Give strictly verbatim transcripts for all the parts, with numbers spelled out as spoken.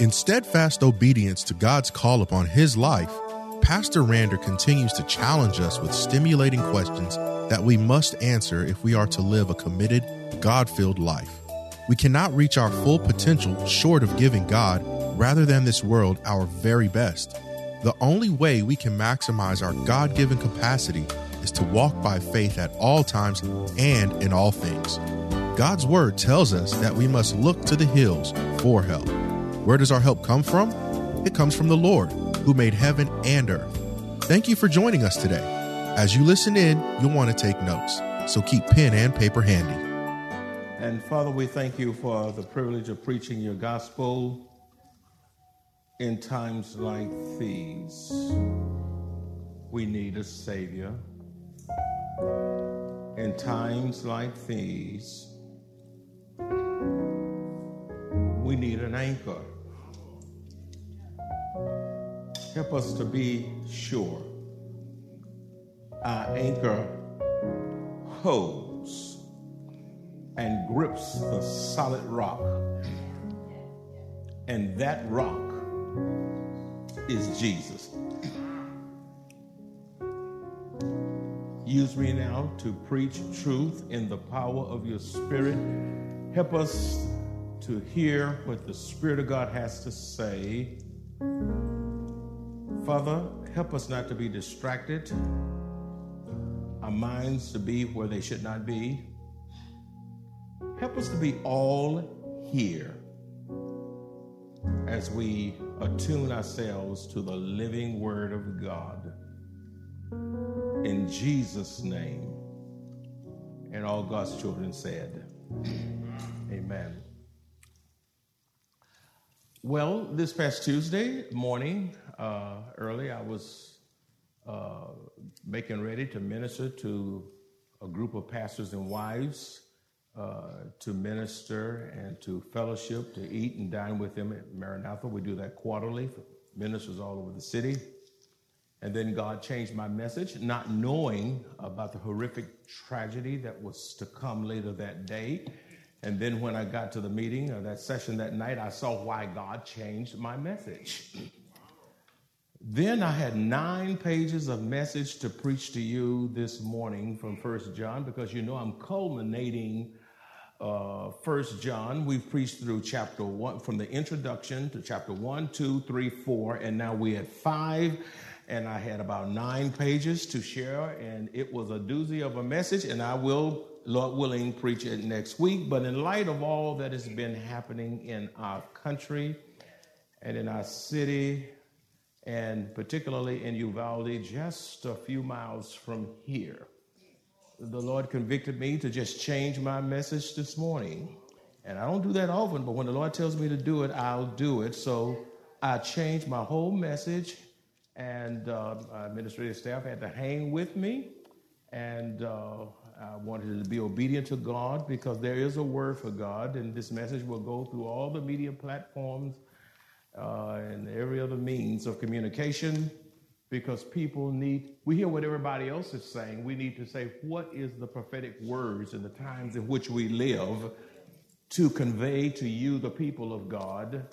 In steadfast obedience to God's call upon his life, Pastor Randa continues to challenge us with stimulating questions that we must answer if we are to live a committed, God-filled life. We cannot reach our full potential short of giving God, rather than this world, our very best. The only way we can maximize our God-given capacity is to walk by faith at all times and in all things. God's word tells us that we must look to the hills for help. Where does our help come from? It comes from the Lord, who made heaven and earth. Thank you for joining us today. As you listen in, you'll want to take notes, so keep pen and paper handy. And Father, we thank you for the privilege of preaching your gospel in times like these. We need a Savior. In times like these, we need an anchor. Help us to be sure our anchor holds and grips the solid rock, and that rock is Jesus. Use me now to preach truth in the power of your Spirit. Help us to hear what the Spirit of God has to say. Father, help us not to be distracted, our minds to be where they should not be. Help us to be all here as we attune ourselves to the living Word of God. In Jesus' name. And all God's children said, amen. Well, this past Tuesday morning, uh, early, I was uh, making ready to minister to a group of pastors and wives, uh, to minister and to fellowship, to eat and dine with them at Maranatha. We do that quarterly for ministers all over the city. And then God changed my message, not knowing about the horrific tragedy that was to come later that day. And then when I got to the meeting or that session that night, I saw why God changed my message. Then I had nine pages of message to preach to you this morning from First John, because you know I'm culminating uh, First John. We've preached through chapter one, from the introduction to chapter one, two, three, four, and now we had five. And I had about nine pages to share, and it was a doozy of a message, and I will, Lord willing, preach it next week. But in light of all that has been happening in our country and in our city, and particularly in Uvalde, just a few miles from here, the Lord convicted me to just change my message this morning. And I don't do that often, but when the Lord tells me to do it, I'll do it. So I changed my whole message, and uh, my administrative staff had to hang with me, and uh, I wanted to be obedient to God, because there is a word for God, and this message will go through all the media platforms uh, and every other means of communication, because people need, we hear what everybody else is saying. We need to say, what is the prophetic words in the times in which we live to convey to you, the people of God,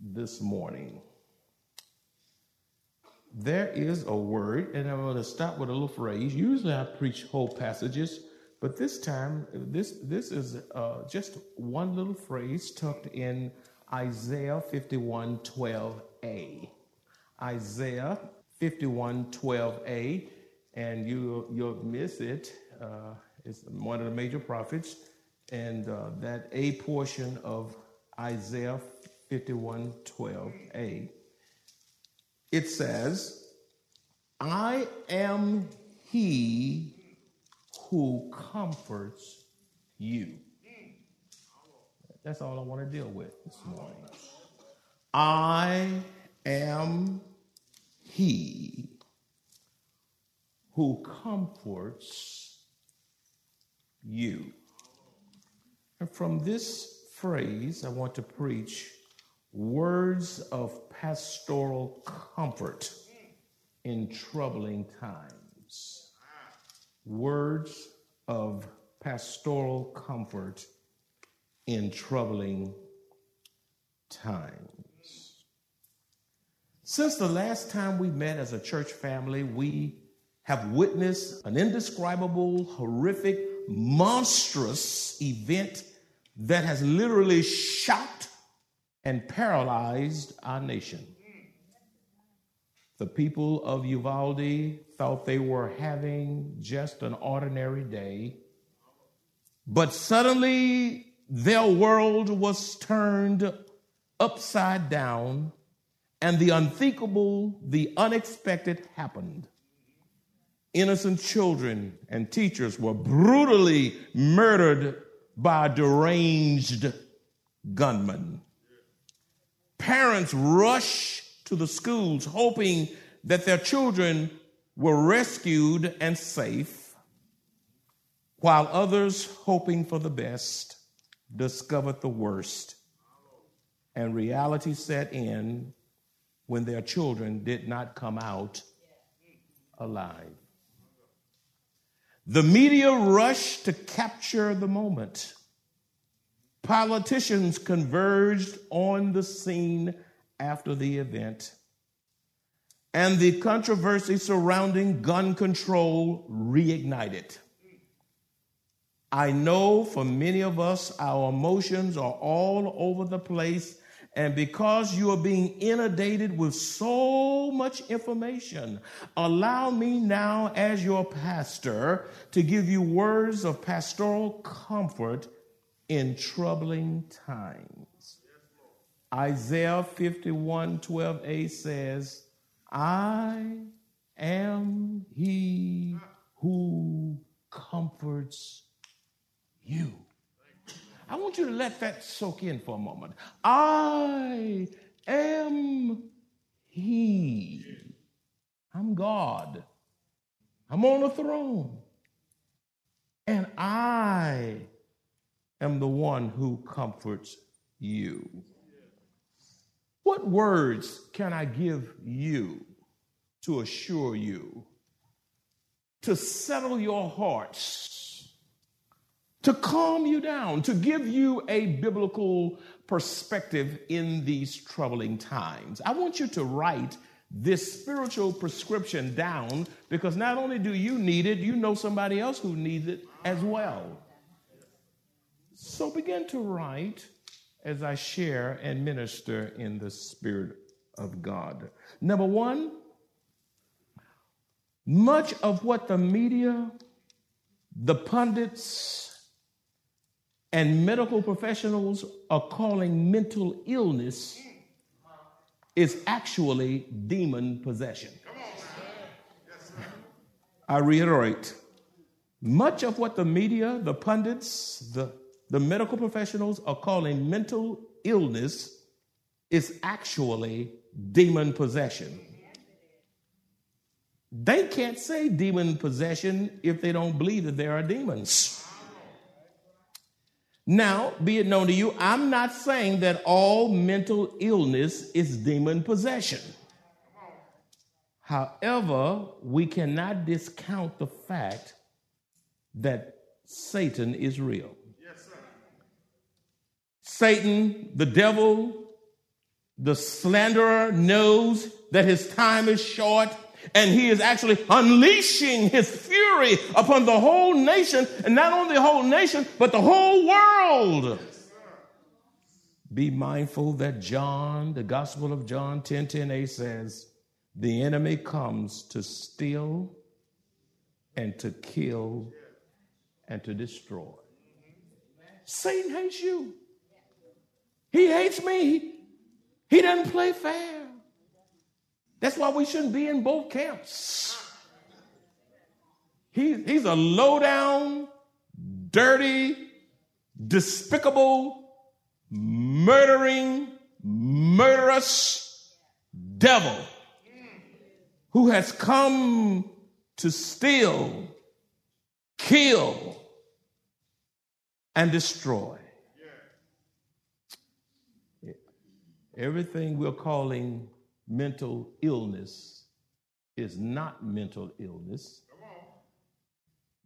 this morning? There is a word, and I'm going to start with a little phrase. Usually I preach whole passages, but this time, this this is uh, just one little phrase tucked in Isaiah fifty-one twelve a. Isaiah fifty-one twelve a, and you, you'll miss it. Uh, it's one of the major prophets, and uh, that A portion of Isaiah fifty-one twelve a. It says, I am he who comforts you. That's all I want to deal with this morning. I am he who comforts you. And from this phrase, I want to preach words of pastoral comfort in troubling times. Words of pastoral comfort in troubling times. Since the last time we met as a church family, we have witnessed an indescribable, horrific, monstrous event that has literally shocked and paralyzed our nation. The people of Uvalde thought they were having just an ordinary day, but suddenly their world was turned upside down, and the unthinkable, the unexpected happened. Innocent children and teachers were brutally murdered by deranged gunmen. Parents rushed to the schools hoping that their children were rescued and safe, while others, hoping for the best, discovered the worst, and reality set in when their children did not come out alive. The media rushed to capture the moment. Politicians converged on the scene after the event, and the controversy surrounding gun control reignited. I know for many of us, our emotions are all over the place. And because you are being inundated with so much information, allow me now as your pastor to give you words of pastoral comfort in troubling times. Isaiah fifty-one twelve a says, I am he who comforts you. I want you to let that soak in for a moment. I am he. I'm God. I'm on a throne. And I am the one who comforts you. What words can I give you to assure you, to settle your hearts, to calm you down, to give you a biblical perspective in these troubling times? I want you to write this spiritual prescription down, because not only do you need it, you know somebody else who needs it as well. So begin to write as I share and minister in the Spirit of God. Number one, much of what the media, the pundits, and medical professionals are calling mental illness is actually demon possession. I reiterate, much of what the media, the pundits, the, the medical professionals are calling mental illness is actually demon possession. They can't say demon possession if they don't believe that there are demons. Now, be it known to you, I'm not saying that all mental illness is demon possession. However, we cannot discount the fact that Satan is real. Yes, sir. Satan, the devil, the slanderer, knows that his time is short, and he is actually unleashing his fury upon the whole nation, and not only the whole nation, but the whole world. Yes, be mindful that John, the Gospel of John ten ten a says, the enemy comes to steal and to kill and to destroy. Mm-hmm. Satan hates you. He hates me. He doesn't play fair. That's why we shouldn't be in both camps. He, he's a low-down, dirty, despicable, murdering, murderous devil who has come to steal, kill, and destroy. Everything we're calling mental illness is not mental illness.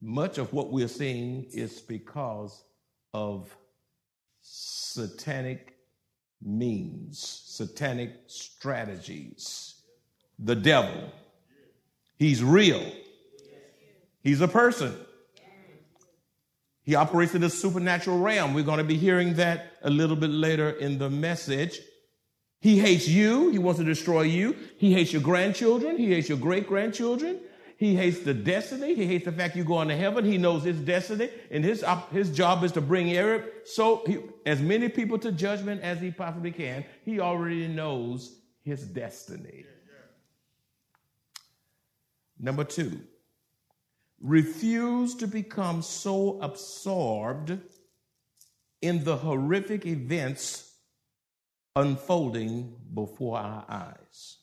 Much of what we're seeing is because of satanic means, satanic strategies. The devil, he's real. He's a person. He operates in the supernatural realm. We're going to be hearing that a little bit later in the message. He hates you. He wants to destroy you. He hates your grandchildren. He hates your great-grandchildren. He hates the destiny. He hates the fact you're going to heaven. He knows his destiny, and his his job is to bring every, so he, as many people to judgment as he possibly can. He already knows his destiny. Number two, refuse to become so absorbed in the horrific events unfolding before our eyes.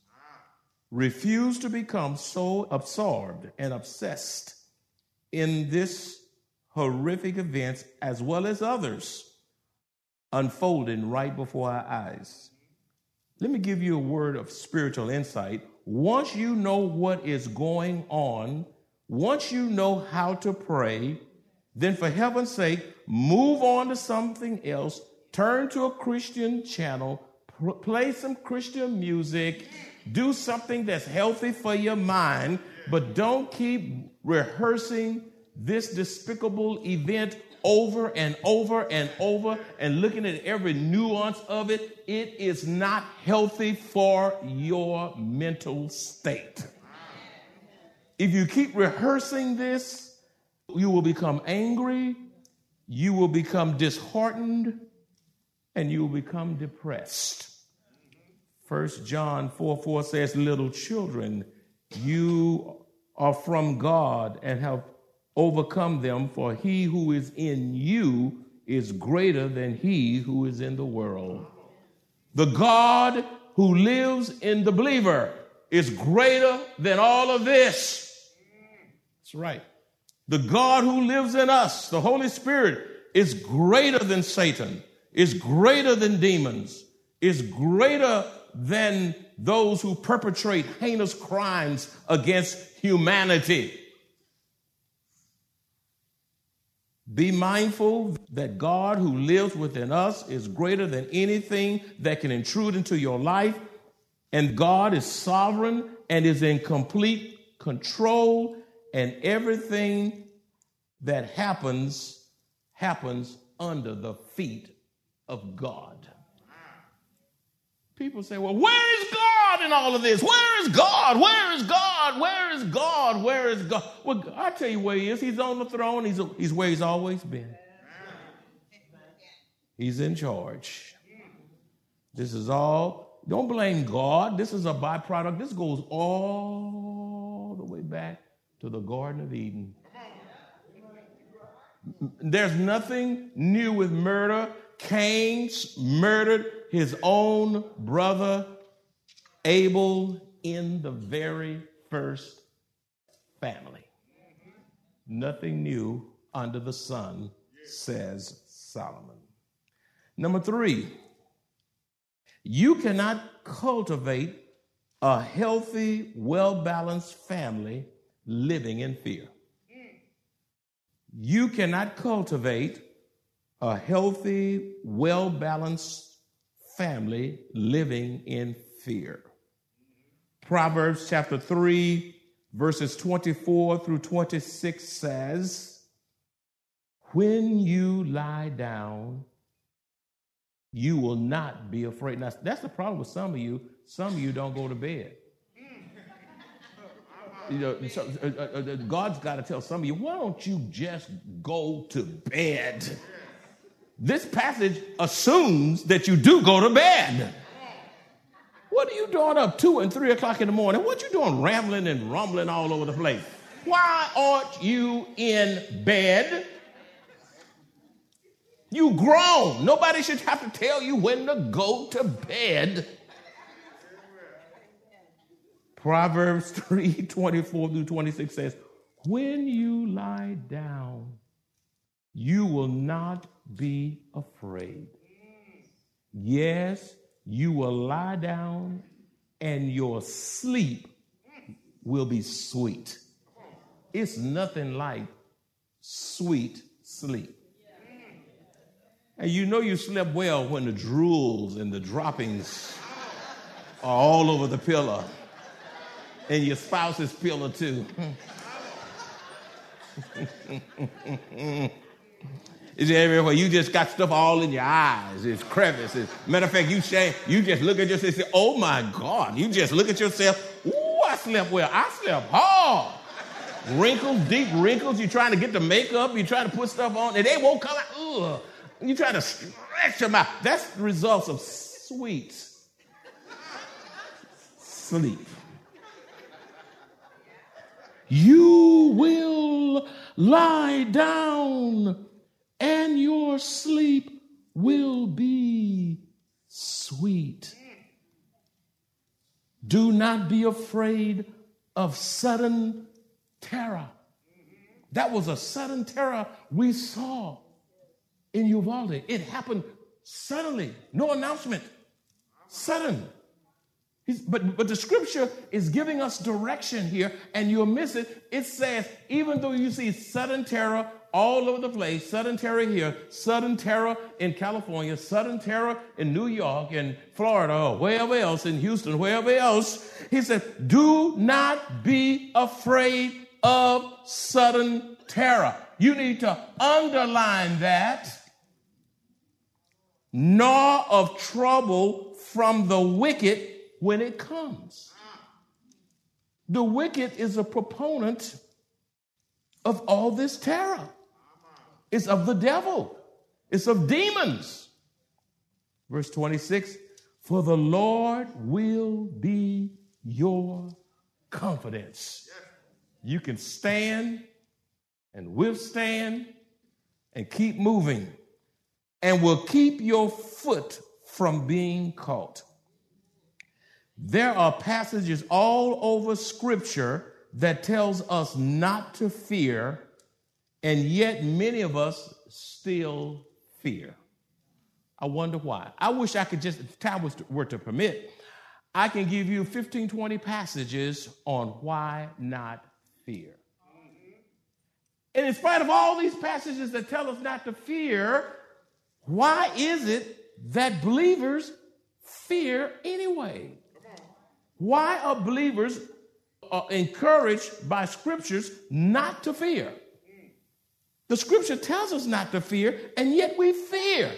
Refuse to become so absorbed and obsessed in this horrific events as well as others unfolding right before our eyes. Let me give you a word of spiritual insight. Once you know what is going on, once you know how to pray, then for heaven's sake, move on to something else. Turn to a Christian channel, play some Christian music, do something that's healthy for your mind, but don't keep rehearsing this despicable event over and over and over and looking at every nuance of it. It is not healthy for your mental state. If you keep rehearsing this, you will become angry, you will become disheartened, and you will become depressed. First John four four says, little children, you are from God and have overcome them, for he who is in you is greater than he who is in the world. The God who lives in the believer is greater than all of this. That's right. The God who lives in us, the Holy Spirit, is greater than Satan, is greater than demons, is greater than those who perpetrate heinous crimes against humanity. Be mindful that God who lives within us is greater than anything that can intrude into your life, and God is sovereign and is in complete control, and everything that happens, happens under the feet of God. People say, well, where is God in all of this? Where is God? Where is God? Where is God? Where is God? Well, I tell you where he is. He's on the throne. He's, he's where he's always been. He's in charge. This is all, don't blame God. This is a byproduct. This goes all the way back to the Garden of Eden. There's nothing new with murder. Cain murdered his own brother Abel in the very first family. Nothing new under the sun, says Solomon. Number three, you cannot cultivate a healthy, well-balanced family living in fear. You cannot cultivate a healthy, well-balanced family living in fear. Proverbs chapter three, verses twenty-four through twenty-six says, when you lie down, you will not be afraid. Now, that's the problem with some of you. Some of you don't go to bed. You know, so, uh, uh, God's got to tell some of you, why don't you just go to bed? This passage assumes that you do go to bed. What are you doing up two and three o'clock in the morning? What you doing rambling and rumbling all over the place? Why aren't you in bed? You grown. Nobody should have to tell you when to go to bed. Proverbs three, twenty-four through twenty-six says, when you lie down, you will not be afraid. Yes, you will lie down and your sleep will be sweet. It's nothing like sweet sleep. And you know you slept well when the drools and the droppings are all over the pillow and your spouse's pillow too. It's everywhere. You just got stuff all in your eyes. It's crevices. Matter of fact, you say, you just look at yourself and say, oh my God. You just look at yourself. Ooh, I slept well. I slept hard. Wrinkles, deep wrinkles. You're trying to get the makeup. You're trying to put stuff on and they won't come out. Ugh. You're trying to stretch them out. That's the results of sweet sleep. You will lie down and your sleep will be sweet. Do not be afraid of sudden terror. That was a sudden terror we saw in Uvalde. It happened suddenly, no announcement, sudden. He's, but, but the scripture is giving us direction here, and you'll miss it. It says, even though you see sudden terror all over the place, sudden terror here, sudden terror in California, sudden terror in New York and Florida or wherever else, in Houston, wherever else, he said, do not be afraid of sudden terror. You need to underline that. Nor of trouble from the wicked when it comes. The wicked is a proponent of all this terror. It's of the devil. It's of demons. Verse twenty-six, for the Lord will be your confidence. You can stand and withstand and keep moving and will keep your foot from being caught. There are passages all over Scripture that tells us not to fear, and yet many of us still fear. I wonder why. I wish I could just, if time was to, were to permit, I can give you fifteen, twenty passages on why not fear. And in spite of all these passages that tell us not to fear, why is it that believers fear anyway? Why are believers uh, encouraged by scriptures not to fear? The scripture tells us not to fear, and yet we fear.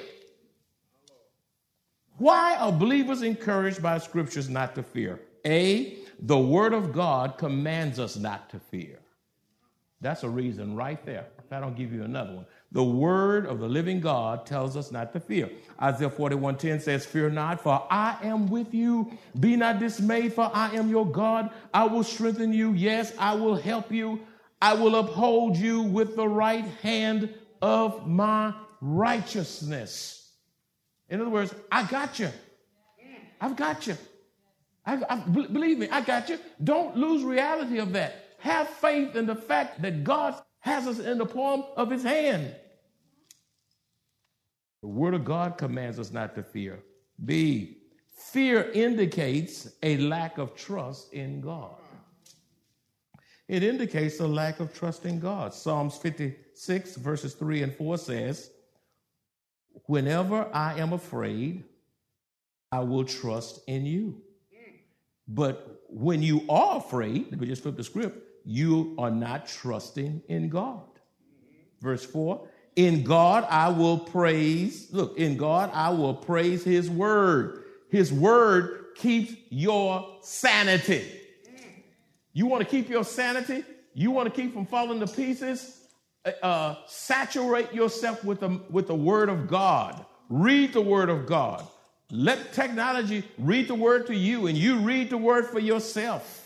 Why are believers encouraged by scriptures not to fear? A, the word of God commands us not to fear. That's a reason right there. If I don't give you another one. The word of the living God tells us not to fear. Isaiah forty-one ten says, fear not, for I am with you. Be not dismayed, for I am your God. I will strengthen you. Yes, I will help you. I will uphold you with the right hand of my righteousness. In other words, I got you. I've got you. I, I, believe me, I got you. Don't lose reality of that. Have faith in the fact that God has us in the palm of his hand. The word of God commands us not to fear. B, fear indicates a lack of trust in God. It indicates a lack of trust in God. Psalms fifty-six, verses three and four says, whenever I am afraid, I will trust in you. But when you are afraid, let me just flip the script, you are not trusting in God. Verse four, in God I will praise. Look, in God I will praise his word. His word keeps your sanity. You want to keep your sanity? You want to keep from falling to pieces? Uh, saturate yourself with the, with the word of God. Read the word of God. Let technology read the word to you and you read the word for yourself.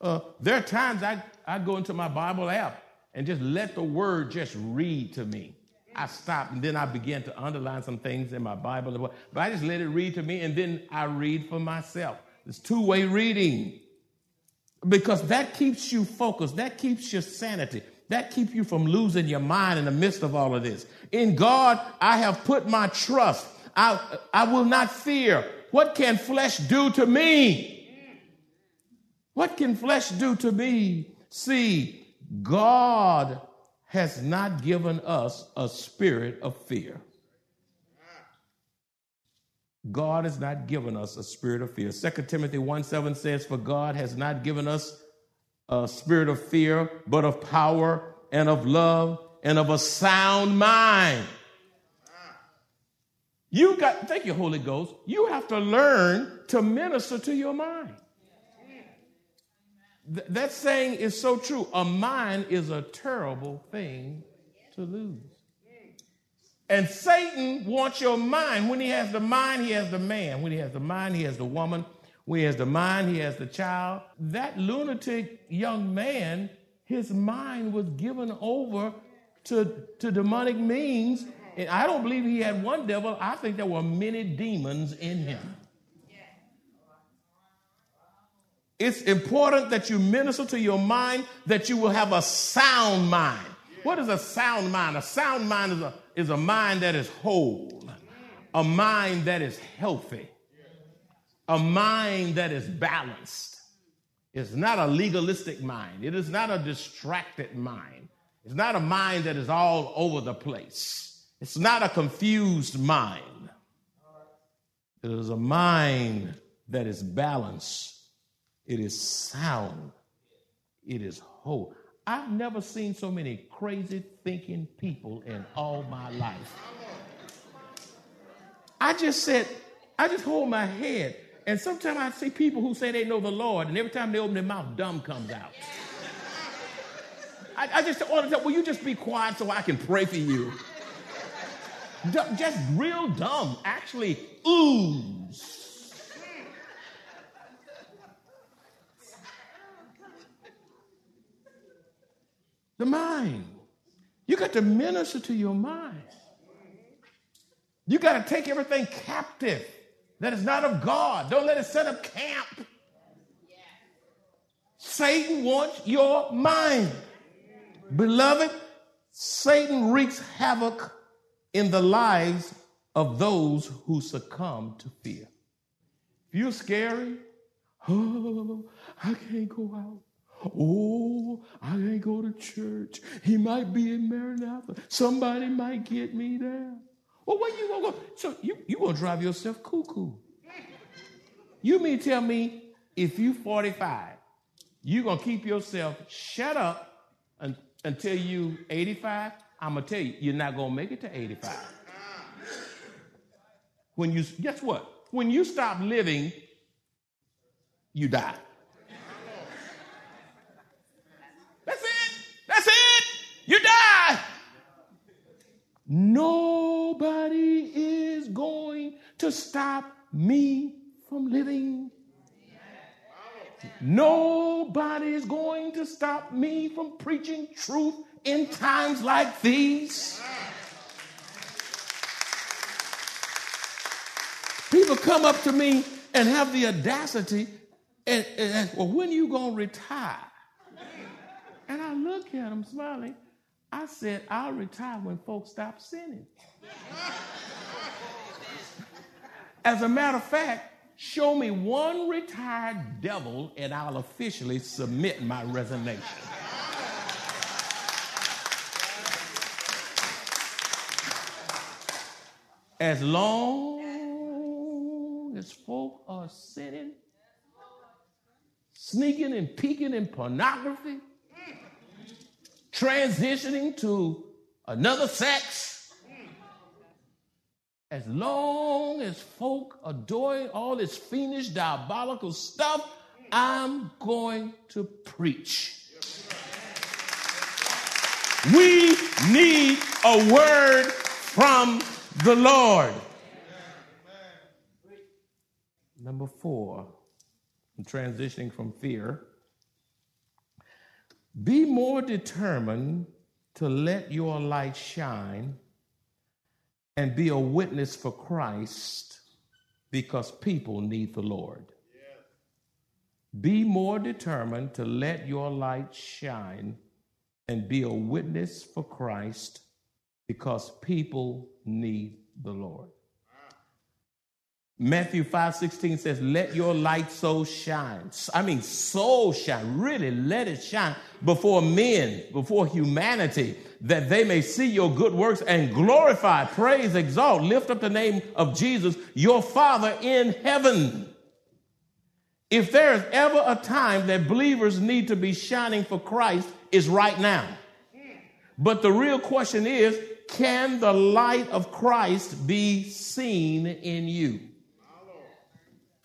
Uh, there are times I, I go into my Bible app and just let the word just read to me. I stop, and then I begin to underline some things in my Bible. But I just let it read to me, and then I read for myself. It's two-way reading because that keeps you focused. That keeps your sanity. That keeps you from losing your mind in the midst of all of this. In God, I have put my trust. I, I will not fear. What can flesh do to me? What can flesh do to me? See, God has not given us a spirit of fear. God has not given us a spirit of fear. Second Timothy one seven says, for God has not given us a spirit of fear, but of power and of love and of a sound mind. You got, thank you, Holy Ghost. You have to learn to minister to your mind. Th- that saying is so true. A mind is a terrible thing to lose. And Satan wants your mind. When he has the mind, he has the man. When he has the mind, he has the woman. When he has the mind, he has the child. That lunatic young man, his mind was given over to, to demonic means. And I don't believe he had one devil. I think there were many demons in him. It's important that you minister to your mind, that you will have a sound mind. What is a sound mind? A sound mind is a, is a mind that is whole, a mind that is healthy, a mind that is balanced. It's not a legalistic mind. It is not a distracted mind. It's not a mind that is all over the place. It's not a confused mind. It is a mind that is balanced. It is sound. It is whole. I've never seen so many crazy thinking people in all my life. I just said, I just hold my head. And sometimes I see people who say they know the Lord, and every time they open their mouth, dumb comes out. I, I just all the time, will you just be quiet so I can pray for you? D- just real dumb, actually ooze. The mind. You got to minister to your mind. You got to take everything captive that is not of God. Don't let it set up camp. Yeah. Satan wants your mind. Beloved, Satan wreaks havoc in the lives of those who succumb to fear. If you're scary, oh, I can't go out. Oh, I can't go to church. He might be in Maranatha. Somebody might get me there. Well, where you gonna go? So you you gonna drive yourself cuckoo? You mean tell me if you forty-five, you gonna keep yourself shut up un- until you eighty-five? I'm gonna tell you, you're not gonna make it to eighty-five. When you guess what? When you stop living, you die. You die. Nobody is going to stop me from living. Nobody is going to stop me from preaching truth in times like these. People come up to me and have the audacity and, and ask, well, when are you going to retire? And I look at them smiling. I said, I'll retire when folks stop sinning. As a matter of fact, show me one retired devil and I'll officially submit my resignation. As long as folk are sinning, sneaking and peeking in pornography, transitioning to another sex. As long as folk are doing all this fiendish, diabolical stuff, I'm going to preach. We need a word from the Lord. Number four, I'm transitioning from fear Be more determined to let your light shine and be a witness for Christ, because people need the Lord. Yes. Be more determined to let your light shine and be a witness for Christ, because people need the Lord. Wow. Matthew five sixteen says, let your light so shine. I mean, so shine. Really let it shine before men, before humanity, that they may see your good works and glorify, praise, exalt, lift up the name of Jesus, your Father in heaven. If there is ever a time that believers need to be shining for Christ, it's right now. But the real question is, can the light of Christ be seen in you?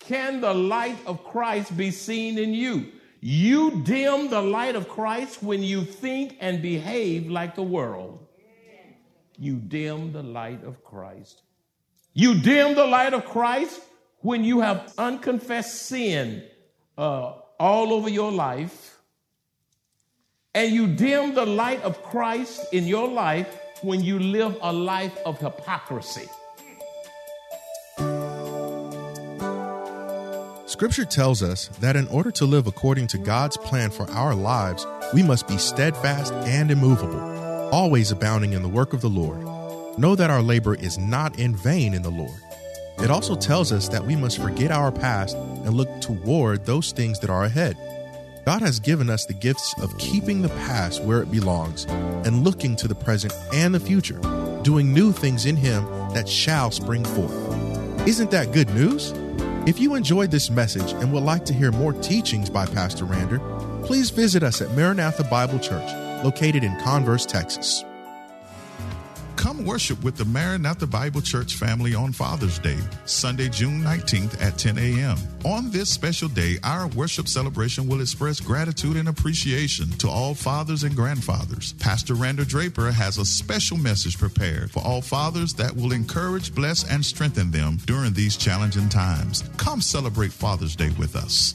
Can the light of Christ be seen in you? You dim the light of Christ when you think and behave like the world. You dim the light of Christ. You dim the light of Christ when you have unconfessed sin uh, all over your life. And you dim the light of Christ in your life when you live a life of hypocrisy. Scripture tells us that in order to live according to God's plan for our lives, we must be steadfast and immovable, always abounding in the work of the Lord. Know that our labor is not in vain in the Lord. It also tells us that we must forget our past and look toward those things that are ahead. God has given us the gifts of keeping the past where it belongs and looking to the present and the future, doing new things in Him that shall spring forth. Isn't that good news? If you enjoyed this message and would like to hear more teachings by Pastor Rander, please visit us at Maranatha Bible Church, located in Converse, Texas. Come worship with the Maranatha Bible Church family on Father's Day, Sunday, June nineteenth at ten a.m. On this special day, our worship celebration will express gratitude and appreciation to all fathers and grandfathers. Pastor Randa Draper has a special message prepared for all fathers that will encourage, bless, and strengthen them during these challenging times. Come celebrate Father's Day with us.